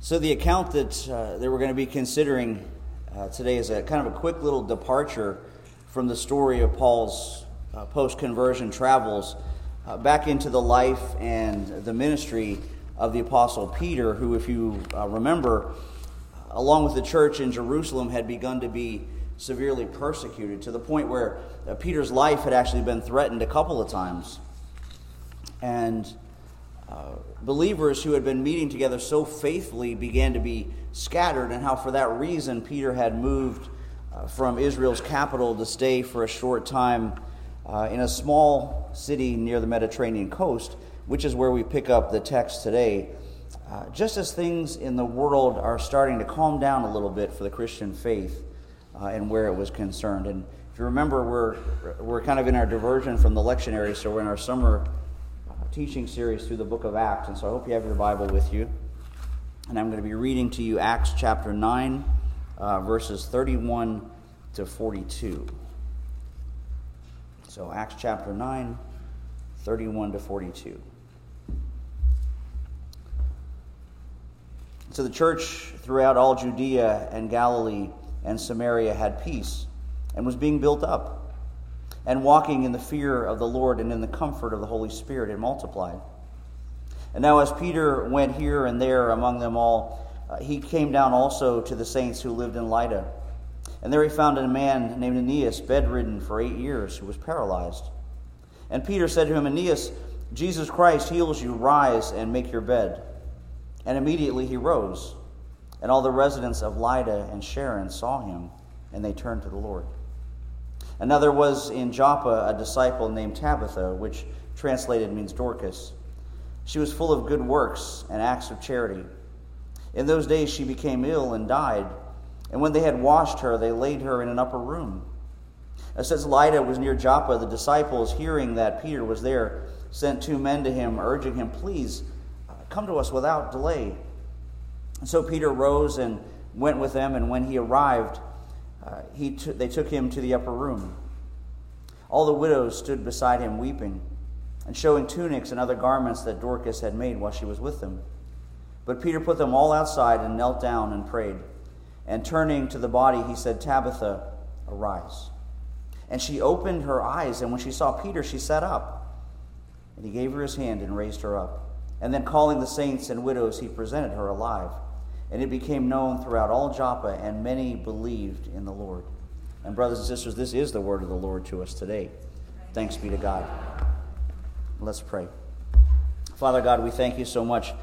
So the account that we're going to be considering today is a kind of a quick little departure from the story of Paul's post-conversion travels back into the life and the ministry of the Apostle Peter, who, if you remember, along with the church in Jerusalem, had begun to be severely persecuted to the point where Peter's life had actually been threatened a couple of times. And believers who had been meeting together so faithfully began to be scattered, and how for that reason Peter had moved from Israel's capital to stay for a short time in a small city near the Mediterranean coast, which is where we pick up the text today. Just as things in the world are starting to calm down a little bit for the Christian faith and where it was concerned. And if you remember, we're kind of in our diversion from the lectionary, so we're in our summer teaching series through the book of Acts. And so I hope you have your Bible with you. And I'm going to be reading to you Acts chapter 9, verses 31 to 42. So Acts chapter 9, 31 to 42. So the church throughout all Judea and Galilee and Samaria had peace and was being built up, and walking in the fear of the Lord and in the comfort of the Holy Spirit it multiplied. And now as Peter went here and there among them all, he came down also to the saints who lived in Lydda. And there he found a man named Aeneas, bedridden for 8 years, who was paralyzed. And Peter said to him, "Aeneas, Jesus Christ heals you. Rise and make your bed." And immediately he rose, and all the residents of Lydda and Sharon saw him, and they turned to the Lord. Another was in Joppa, a disciple named Tabitha, which translated means Dorcas. She was full of good works and acts of charity. In those days she became ill and died, and when they had washed her, they laid her in an upper room. Since Lydda was near Joppa, the disciples, hearing that Peter was there, sent 2 men to him, urging him, "Please, come to us without delay." And so Peter rose and went with them, and when he arrived, they took him to the upper room. All the widows stood beside him weeping, and showing tunics and other garments that Dorcas had made while she was with them. But Peter put them all outside and knelt down and prayed. And turning to the body, he said, "Tabitha, arise." And she opened her eyes, and when she saw Peter, she sat up. And he gave her his hand and raised her up. And then calling the saints and widows, he presented her alive. And it became known throughout all Joppa, and many believed in the Lord. And brothers and sisters, this is the word of the Lord to us today. Thanks be to God. Let's pray. Father God, we thank you so much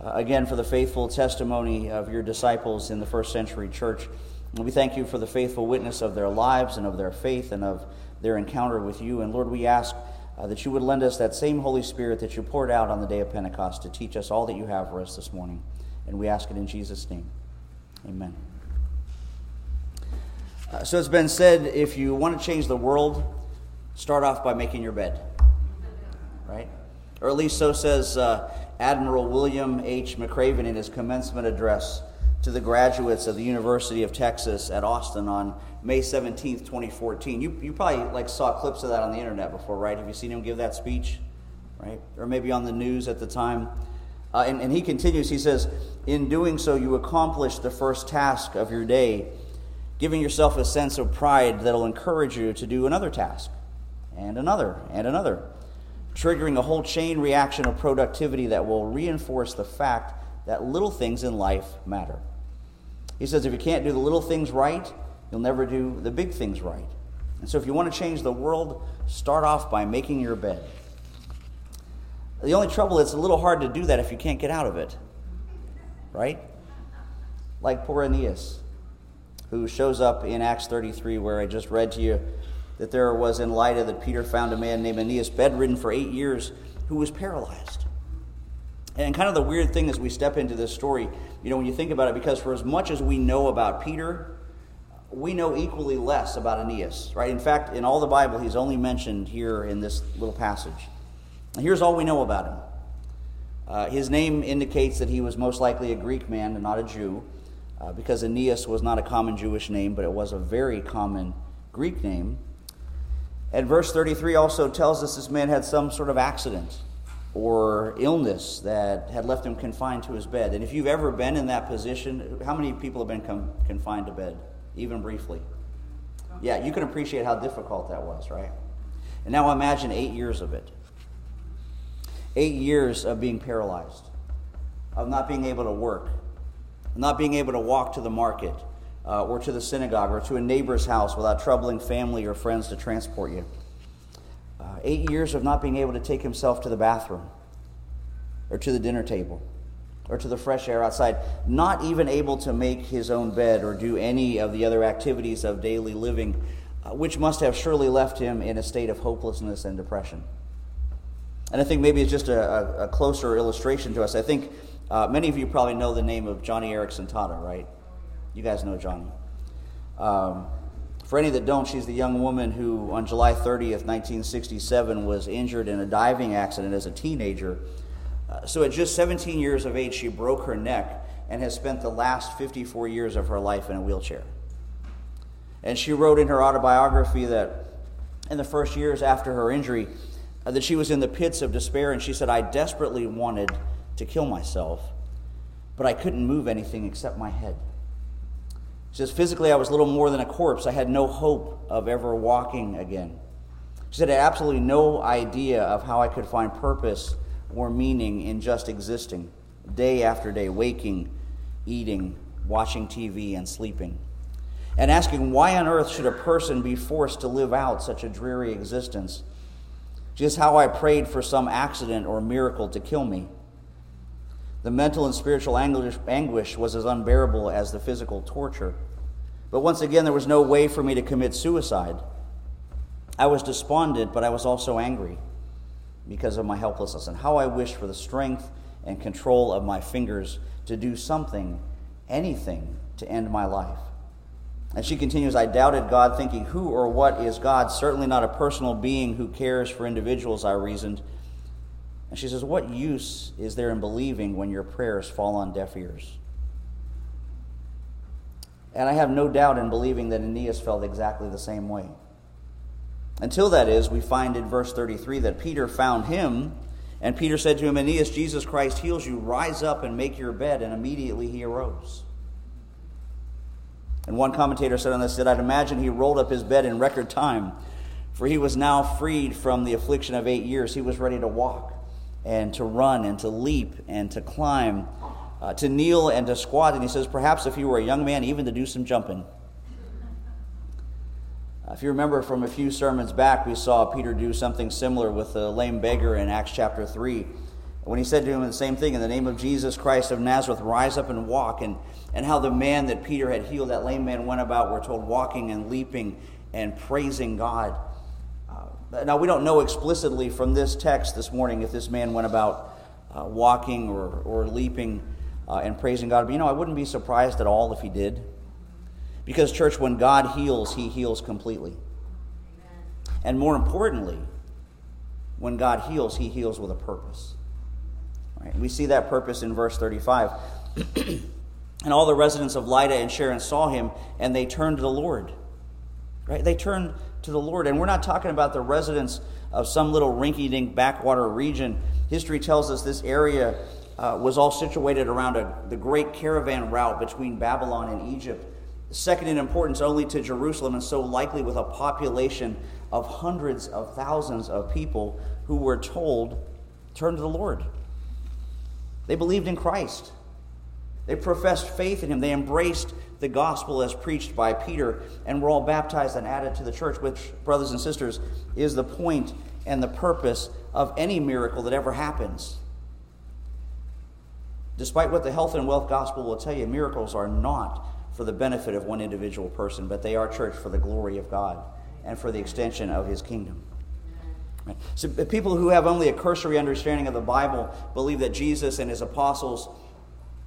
again for the faithful testimony of your disciples in the first century church. And we thank you for the faithful witness of their lives and of their faith and of their encounter with you. And Lord, we ask that you would lend us that same Holy Spirit that you poured out on the day of Pentecost to teach us all that you have for us this morning. And we ask it in Jesus' name. Amen. So it's been said, if you want to change the world, start off by making your bed. Right? Or at least so says Admiral William H. McRaven in his commencement address to the graduates of the University of Texas at Austin on May 17th, 2014. You probably saw clips of that on the internet before, right? Have you seen him give that speech, right? Or maybe on the news at the time. And he continues, he says, "In doing so, you accomplish the first task of your day, giving yourself a sense of pride that'll encourage you to do another task, and another, triggering a whole chain reaction of productivity that will reinforce the fact that little things in life matter." He says, if you can't do the little things right, you'll never do the big things right. And so if you want to change the world, start off by making your bed. The only trouble is it's a little hard to do that if you can't get out of it, right? Like poor Aeneas, who shows up in Acts 33, where I just read to you that there was in Lydda that Peter found a man named Aeneas, bedridden for 8 years, who was paralyzed. And kind of the weird thing as we step into this story, when you think about it, because for as much as we know about Peter, we know equally less about Aeneas, right? In fact, in all the Bible, he's only mentioned here in this little passage. And here's all we know about him. His name indicates that he was most likely a Greek man and not a Jew, because Aeneas was not a common Jewish name, but it was a very common Greek name. And verse 33 also tells us this man had some sort of accident. or illness that had left him confined to his bed. And if you've ever been in that position, how many people have been confined to bed, even briefly? Yeah, you can appreciate how difficult that was, right? And now imagine 8 years of it. 8 years of being paralyzed, of not being able to work, not being able to walk to the market or to the synagogue or to a neighbor's house without troubling family or friends to transport you. 8 years of not being able to take himself to the bathroom or to the dinner table or to the fresh air outside, not even able to make his own bed or do any of the other activities of daily living, which must have surely left him in a state of hopelessness and depression. And I think maybe it's just a closer illustration to us. I think many of you probably know the name of Joni Erickson Tada, right? You guys know Joni. For any that don't, she's the young woman who, on July 30th, 1967, was injured in a diving accident as a teenager. So at just 17 years of age, she broke her neck and has spent the last 54 years of her life in a wheelchair. And she wrote in her autobiography that in the first years after her injury, that she was in the pits of despair, and she said, "I desperately wanted to kill myself, but I couldn't move anything except my head." She says, "Physically, I was little more than a corpse. I had no hope of ever walking again." She said, "I had absolutely no idea of how I could find purpose or meaning in just existing, day after day, waking, eating, watching TV, and sleeping, and asking why on earth should a person be forced to live out such a dreary existence. Just how I prayed for some accident or miracle to kill me. The mental and spiritual anguish was as unbearable as the physical torture. But once again, there was no way for me to commit suicide. I was despondent, but I was also angry because of my helplessness and how I wished for the strength and control of my fingers to do something, anything, to end my life." And she continues, "I doubted God, thinking, who or what is God? Certainly not a personal being who cares for individuals, I reasoned." And she says, "What use is there in believing when your prayers fall on deaf ears?" And I have no doubt in believing that Aeneas felt exactly the same way. Until that is, we find in verse 33 that Peter found him, and Peter said to him, "Aeneas, Jesus Christ heals you. Rise up and make your bed." And immediately he arose. And one commentator said on this that I'd imagine he rolled up his bed in record time, for he was now freed from the affliction of 8 years. He was ready to walk and to run and to leap and to climb, to kneel and to squat. And he says, perhaps if he were a young man, even to do some jumping. If you remember from a few sermons back, we saw Peter do something similar with the lame beggar in Acts chapter 3. When he said to him the same thing, "In the name of Jesus Christ of Nazareth, rise up and walk," and how the man that Peter had healed, that lame man, went about, we're told, walking and leaping and praising God. Now, we don't know explicitly from this text this morning if this man went about walking or leaping and praising God. But, I wouldn't be surprised at all if he did. Because, church, when God heals, he heals completely. And more importantly, when God heals, he heals with a purpose. We see that purpose in verse 35. "And all the residents of Lydda and Sharon saw him, and they turned to the Lord." Right? They turned to the Lord. And we're not talking about the residents of some little rinky-dink backwater region. History tells us this area was all situated around the great caravan route between Babylon and Egypt, second in importance only to Jerusalem, and so likely with a population of hundreds of thousands of people who were told, "Turn to the Lord." They believed in Christ. They professed faith in him. They embraced the gospel as preached by Peter and were all baptized and added to the church, which, brothers and sisters, is the point and the purpose of any miracle that ever happens. Despite what the health and wealth gospel will tell you, miracles are not for the benefit of one individual person, but they are, church, for the glory of God and for the extension of his kingdom. So people who have only a cursory understanding of the Bible believe that Jesus and his apostles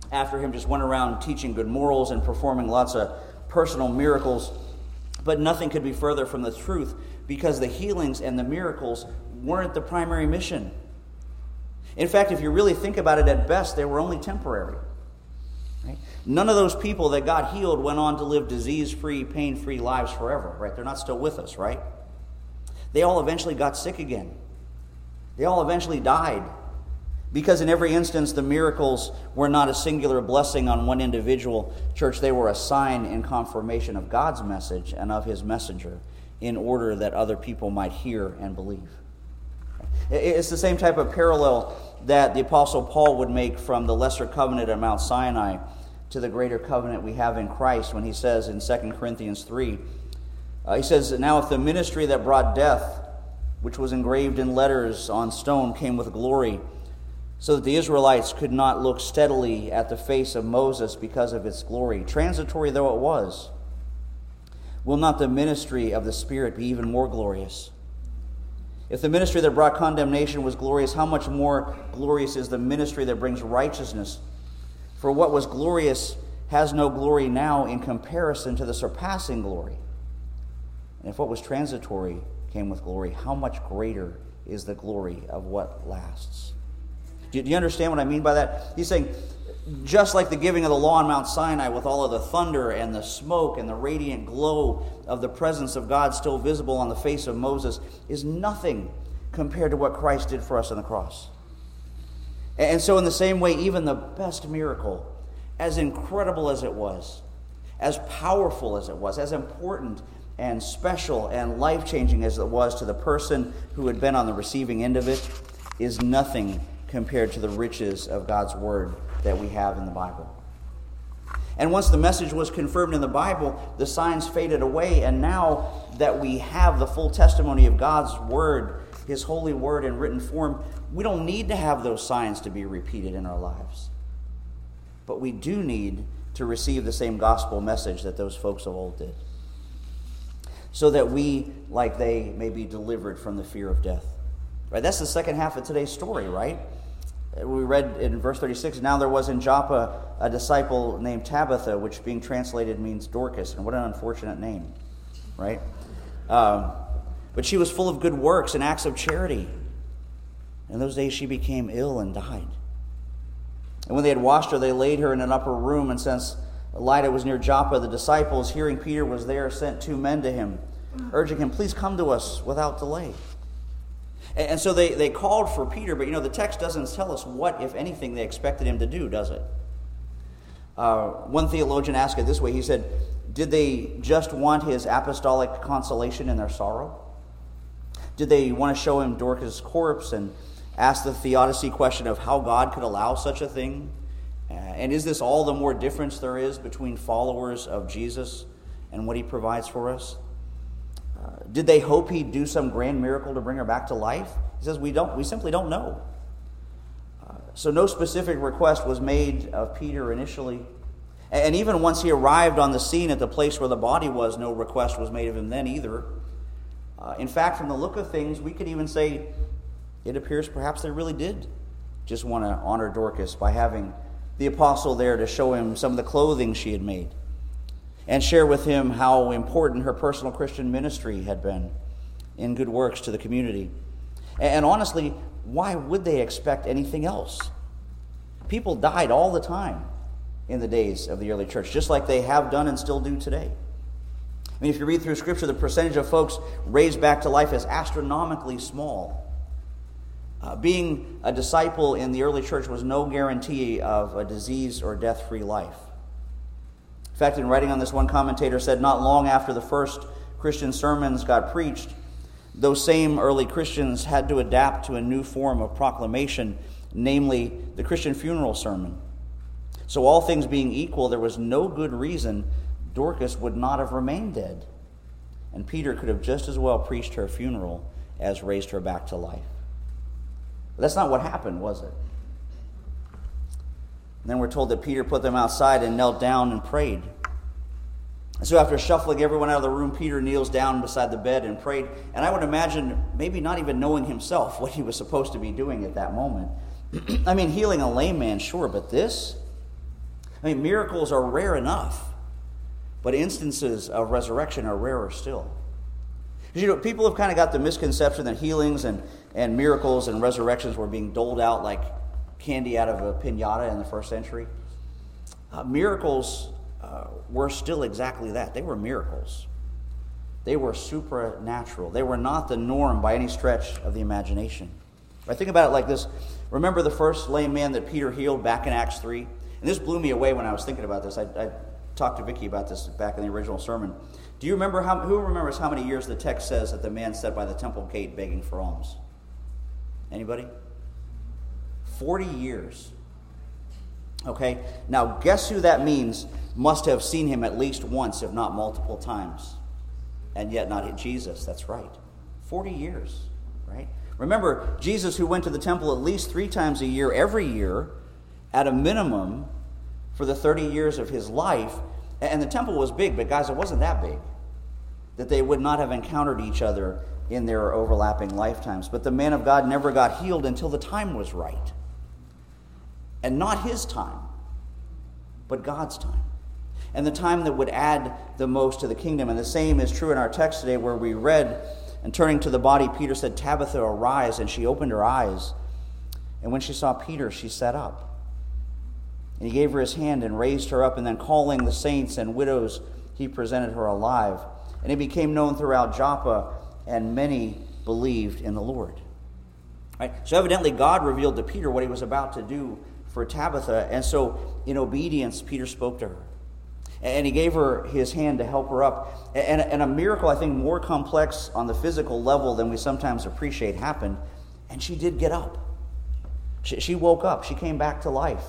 after him just went around teaching good morals and performing lots of personal miracles, but nothing could be further from the truth because the healings and the miracles weren't the primary mission. In fact, if you really think about it, at best, they were only temporary. Right? None of those people that got healed went on to live disease-free, pain-free lives forever. Right? They're not still with us, right? They all eventually got sick again. They all eventually died. Because in every instance, the miracles were not a singular blessing on one individual church. They were a sign and confirmation of God's message and of his messenger in order that other people might hear and believe. It's the same type of parallel that the Apostle Paul would make from the lesser covenant at Mount Sinai to the greater covenant we have in Christ when he says in 2 Corinthians 3, he says, "Now if the ministry that brought death, which was engraved in letters on stone, came with glory, so that the Israelites could not look steadily at the face of Moses because of its glory, transitory though it was, will not the ministry of the Spirit be even more glorious? If the ministry that brought condemnation was glorious, how much more glorious is the ministry that brings righteousness? For what was glorious has no glory now in comparison to the surpassing glory. And if what was transitory came with glory, how much greater is the glory of what lasts?" Do you understand what I mean by that? He's saying, just like the giving of the law on Mount Sinai with all of the thunder and the smoke and the radiant glow of the presence of God still visible on the face of Moses is nothing compared to what Christ did for us on the cross. And so in the same way, even the best miracle, as incredible as it was, as powerful as it was, as important and special and life-changing as it was to the person who had been on the receiving end of it, is nothing compared to the riches of God's word that we have in the Bible. And once the message was confirmed in the Bible, the signs faded away, and now that we have the full testimony of God's word, his holy word in written form, we don't need to have those signs to be repeated in our lives. But we do need to receive the same gospel message that those folks of old did, so that we, like they, may be delivered from the fear of death. Right? That's the second half of today's story, right? We read in verse 36, "Now there was in Joppa a disciple named Tabitha," which being translated means Dorcas, and what an unfortunate name, right? But she was full of good works and acts of charity. In those days she became ill and died. And when they had washed her, they laid her in an upper room. And since Lydda was near Joppa, the disciples, hearing Peter was there, sent two men to him, urging him, "Please come to us without delay." And so they called for Peter, but the text doesn't tell us what, if anything, they expected him to do, does it? One theologian asked it this way. He said, did they just want his apostolic consolation in their sorrow? Did they want to show him Dorcas' corpse and ask the theodicy question of how God could allow such a thing? And is this all the more difference there is between followers of Jesus and what he provides for us? Did they hope he'd do some grand miracle to bring her back to life? He says, we simply don't know. So no specific request was made of Peter initially. And even once he arrived on the scene at the place where the body was, no request was made of him then either. In fact, from the look of things, we could even say it appears perhaps they really did just want to honor Dorcas by having the apostle there to show him some of the clothing she had made, and share with him how important her personal Christian ministry had been in good works to the community. And honestly, why would they expect anything else? People died all the time in the days of the early church, just like they have done and still do today. I mean, if you read through Scripture, the percentage of folks raised back to life is astronomically small. Being a disciple in the early church was no guarantee of a disease or death-free life. In fact, in writing on this, one commentator said, not long after the first Christian sermons got preached, those same early Christians had to adapt to a new form of proclamation, namely the Christian funeral sermon. So all things being equal, there was no good reason Dorcas would not have remained dead, and Peter could have just as well preached her funeral as raised her back to life. But that's not what happened, was it? Then we're told that Peter put them outside and knelt down and prayed. So after shuffling everyone out of the room, Peter kneels down beside the bed and prayed. And I would imagine maybe not even knowing himself what he was supposed to be doing at that moment. I mean, healing a lame man, sure, but this? I mean, miracles are rare enough, but instances of resurrection are rarer still. People have kind of got the misconception that healings and miracles and resurrections were being doled out like candy out of a pinata in the first century. Miracles were still exactly that. They were miracles. They were supernatural. They were not the norm by any stretch of the imagination. I think about it like this. Remember the first lame man that Peter healed back in Acts 3? And this blew me away when I was thinking about this. I talked to Vicki about this back in the original sermon. Do you remember who remembers how many years the text says that the man sat by the temple gate begging for alms? Anybody? 40 years. Okay, now guess who that means must have seen him at least once, if not multiple times, and yet not hit Jesus. That's right. 40 years, right? Remember, Jesus, who went to the temple at least 3 times a year, every year, at a minimum, for the 30 years of his life. And the temple was big, but guys, it wasn't that big that they would not have encountered each other in their overlapping lifetimes. But the man of God never got healed until the time was right. And not his time, but God's time. And the time that would add the most to the kingdom. And the same is true in our text today, where we read, and turning to the body, Peter said, "Tabitha, arise." And she opened her eyes. And when she saw Peter, she sat up. And he gave her his hand and raised her up. And then calling the saints and widows, he presented her alive. And it became known throughout Joppa, and many believed in the Lord. Right? So evidently God revealed to Peter what he was about to do for Tabitha. And so in obedience, Peter spoke to her. And he gave her his hand to help her up. And a miracle, I think, more complex on the physical level than we sometimes appreciate happened. And she did get up. She woke up. She came back to life.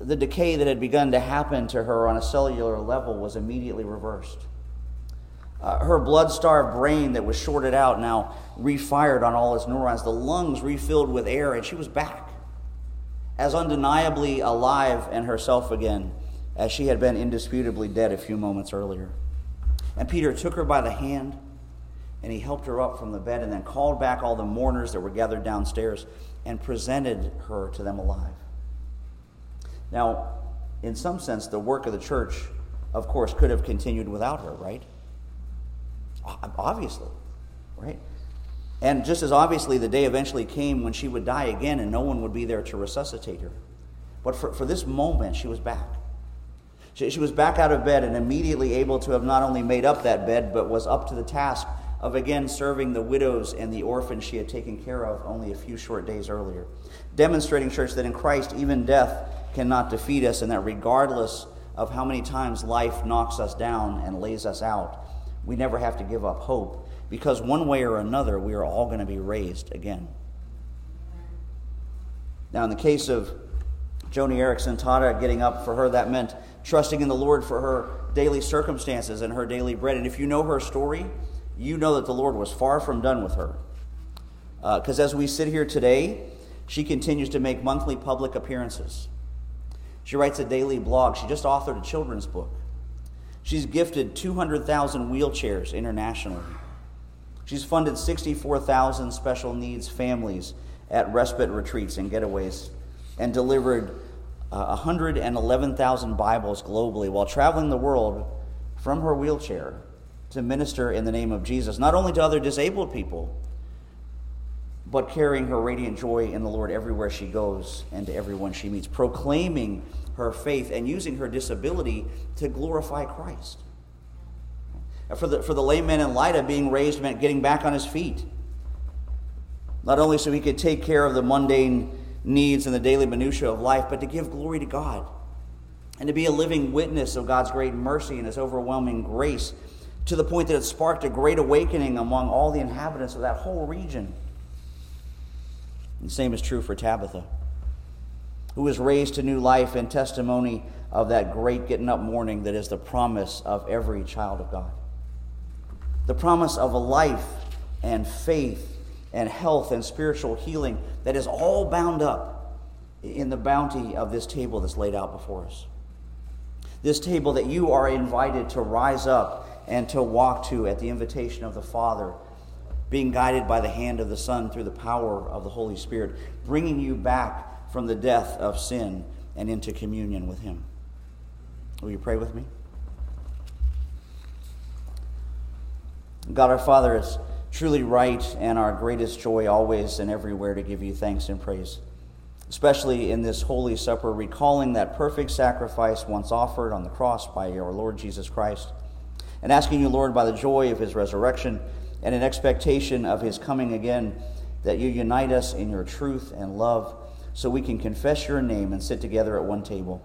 The decay that had begun to happen to her on a cellular level was immediately reversed. Her blood-starved brain that was shorted out now refired on all its neurons. The lungs refilled with air, and she was back, as undeniably alive and herself again as she had been indisputably dead a few moments earlier. And Peter took her by the hand, and he helped her up from the bed, and then called back all the mourners that were gathered downstairs and presented her to them alive. Now, in some sense, the work of the church, of course, could have continued without her, right? Obviously, right? And just as obviously, the day eventually came when she would die again and no one would be there to resuscitate her. But for this moment, she was back. She was back out of bed and immediately able to have not only made up that bed, but was up to the task of again serving the widows and the orphans she had taken care of only a few short days earlier. Demonstrating, church, that in Christ, even death cannot defeat us, and that regardless of how many times life knocks us down and lays us out, we never have to give up hope, because one way or another, we are all going to be raised again. Now, in the case of Joni Erickson Tada getting up, for her that meant trusting in the Lord for her daily circumstances and her daily bread. And if you know her story, you know that the Lord was far from done with her. Because as we sit here today, she continues to make monthly public appearances. She writes a daily blog. She just authored a children's book. She's gifted 200,000 wheelchairs internationally. She's funded 64,000 special needs families at respite retreats and getaways, and delivered 111,000 Bibles globally while traveling the world from her wheelchair to minister in the name of Jesus, not only to other disabled people, but carrying her radiant joy in the Lord everywhere she goes and to everyone she meets, proclaiming her faith and using her disability to glorify Christ. For the lame man in Lydda, being raised meant getting back on his feet, not only so he could take care of the mundane needs and the daily minutiae of life, but to give glory to God and to be a living witness of God's great mercy and his overwhelming grace, to the point that it sparked a great awakening among all the inhabitants of that whole region. And the same is true for Tabitha, who was raised to new life in testimony of that great getting up morning that is the promise of every child of God. The promise of a life and faith and health and spiritual healing that is all bound up in the bounty of this table that's laid out before us. This table that you are invited to rise up and to walk to at the invitation of the Father, being guided by the hand of the Son through the power of the Holy Spirit, bringing you back from the death of sin and into communion with him. Will you pray with me? God our Father, it's truly right and our greatest joy always and everywhere to give you thanks and praise, especially in this Holy Supper, recalling that perfect sacrifice once offered on the cross by our Lord Jesus Christ, and asking you, Lord, by the joy of his resurrection and an expectation of his coming again, that you unite us in your truth and love, so we can confess your name and sit together at one table.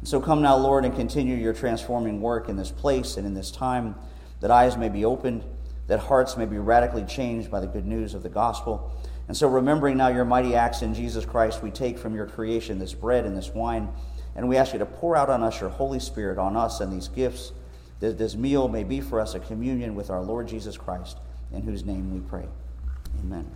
And so come now, Lord, and continue your transforming work in this place and in this time, that eyes may be opened, that hearts may be radically changed by the good news of the gospel. And so, remembering now your mighty acts in Jesus Christ, we take from your creation this bread and this wine, and we ask you to pour out on us your Holy Spirit, on us and these gifts, that this meal may be for us a communion with our Lord Jesus Christ, in whose name we pray. Amen.